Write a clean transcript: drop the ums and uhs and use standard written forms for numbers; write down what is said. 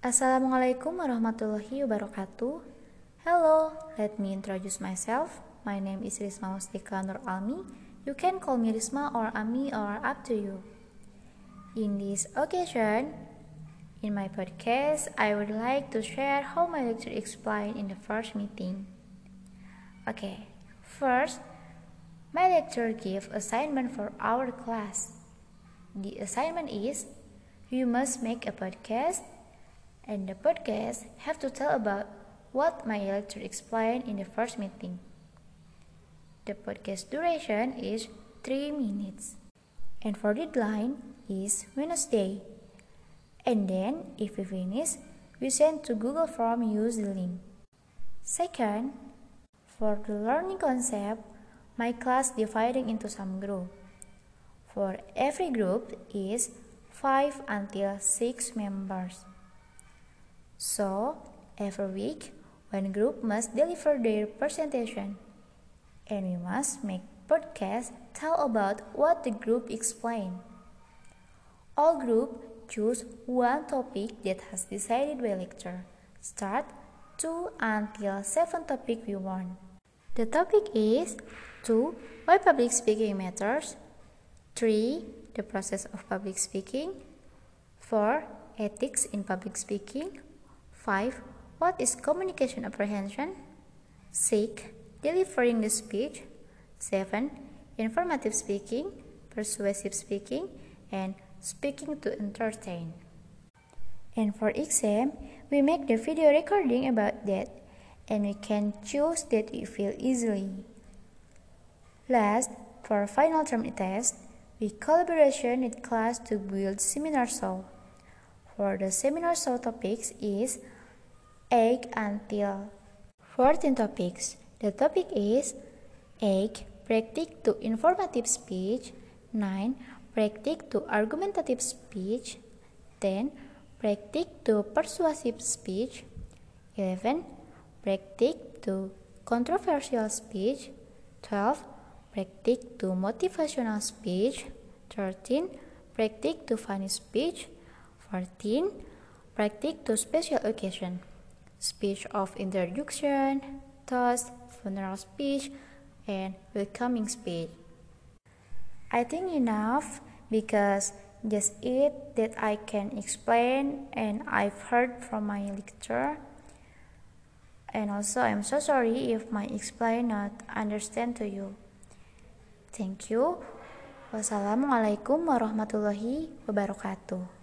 Assalamualaikum warahmatullahi wabarakatuh. Hello, let me introduce myself. My name is Risma Mustika Nur Almi. You can call me Risma or Ami or up to you. In this occasion, in my podcast, I would like to share how my lecture explained in the first meeting. Okay, first, my lecturer gave assignment for our class. The assignment is, you must make a podcast, and the podcast have to tell about what my lecturer explained in the first meeting. The podcast duration is 3 minutes, and for deadline is Wednesday. And then, if we finish, we send to Google Form, use the link. Second, for the learning concept, my class dividing into some group. For every group is 5 until 6 members. So, every week, one group must deliver their presentation, and we must make podcasts tell about what the group explained. All group choose one topic that has decided by lecture. Start 2 until 7 topic we want. The topic is 2. Why public speaking matters. 3. The process of public speaking. 4. Ethics in public speaking. 5. What is communication apprehension. 6. Delivering the speech. 7. Informative speaking, persuasive speaking, and speaking to entertain. And for exam, we make the video recording about that, and we can choose that we feel easily. Last, for final term test, we collaboration with class to build seminar show. For the seminar show topics is 8 until 14 topics. The topic is 8. Practice to informative speech. 9. Practice to argumentative speech. 10. Practice to persuasive speech. 11. Practice to controversial speech. 12. Practice to motivational speech. 13. Practice to funny speech. 14. Practice to special occasion, speech of introduction, toast, funeral speech, and welcoming speech. I think enough, because just it that I can explain and I've heard from my lecturer. And also, I'm so sorry if my explain not understand to you. Thank you. Wassalamualaikum warahmatullahi wabarakatuh.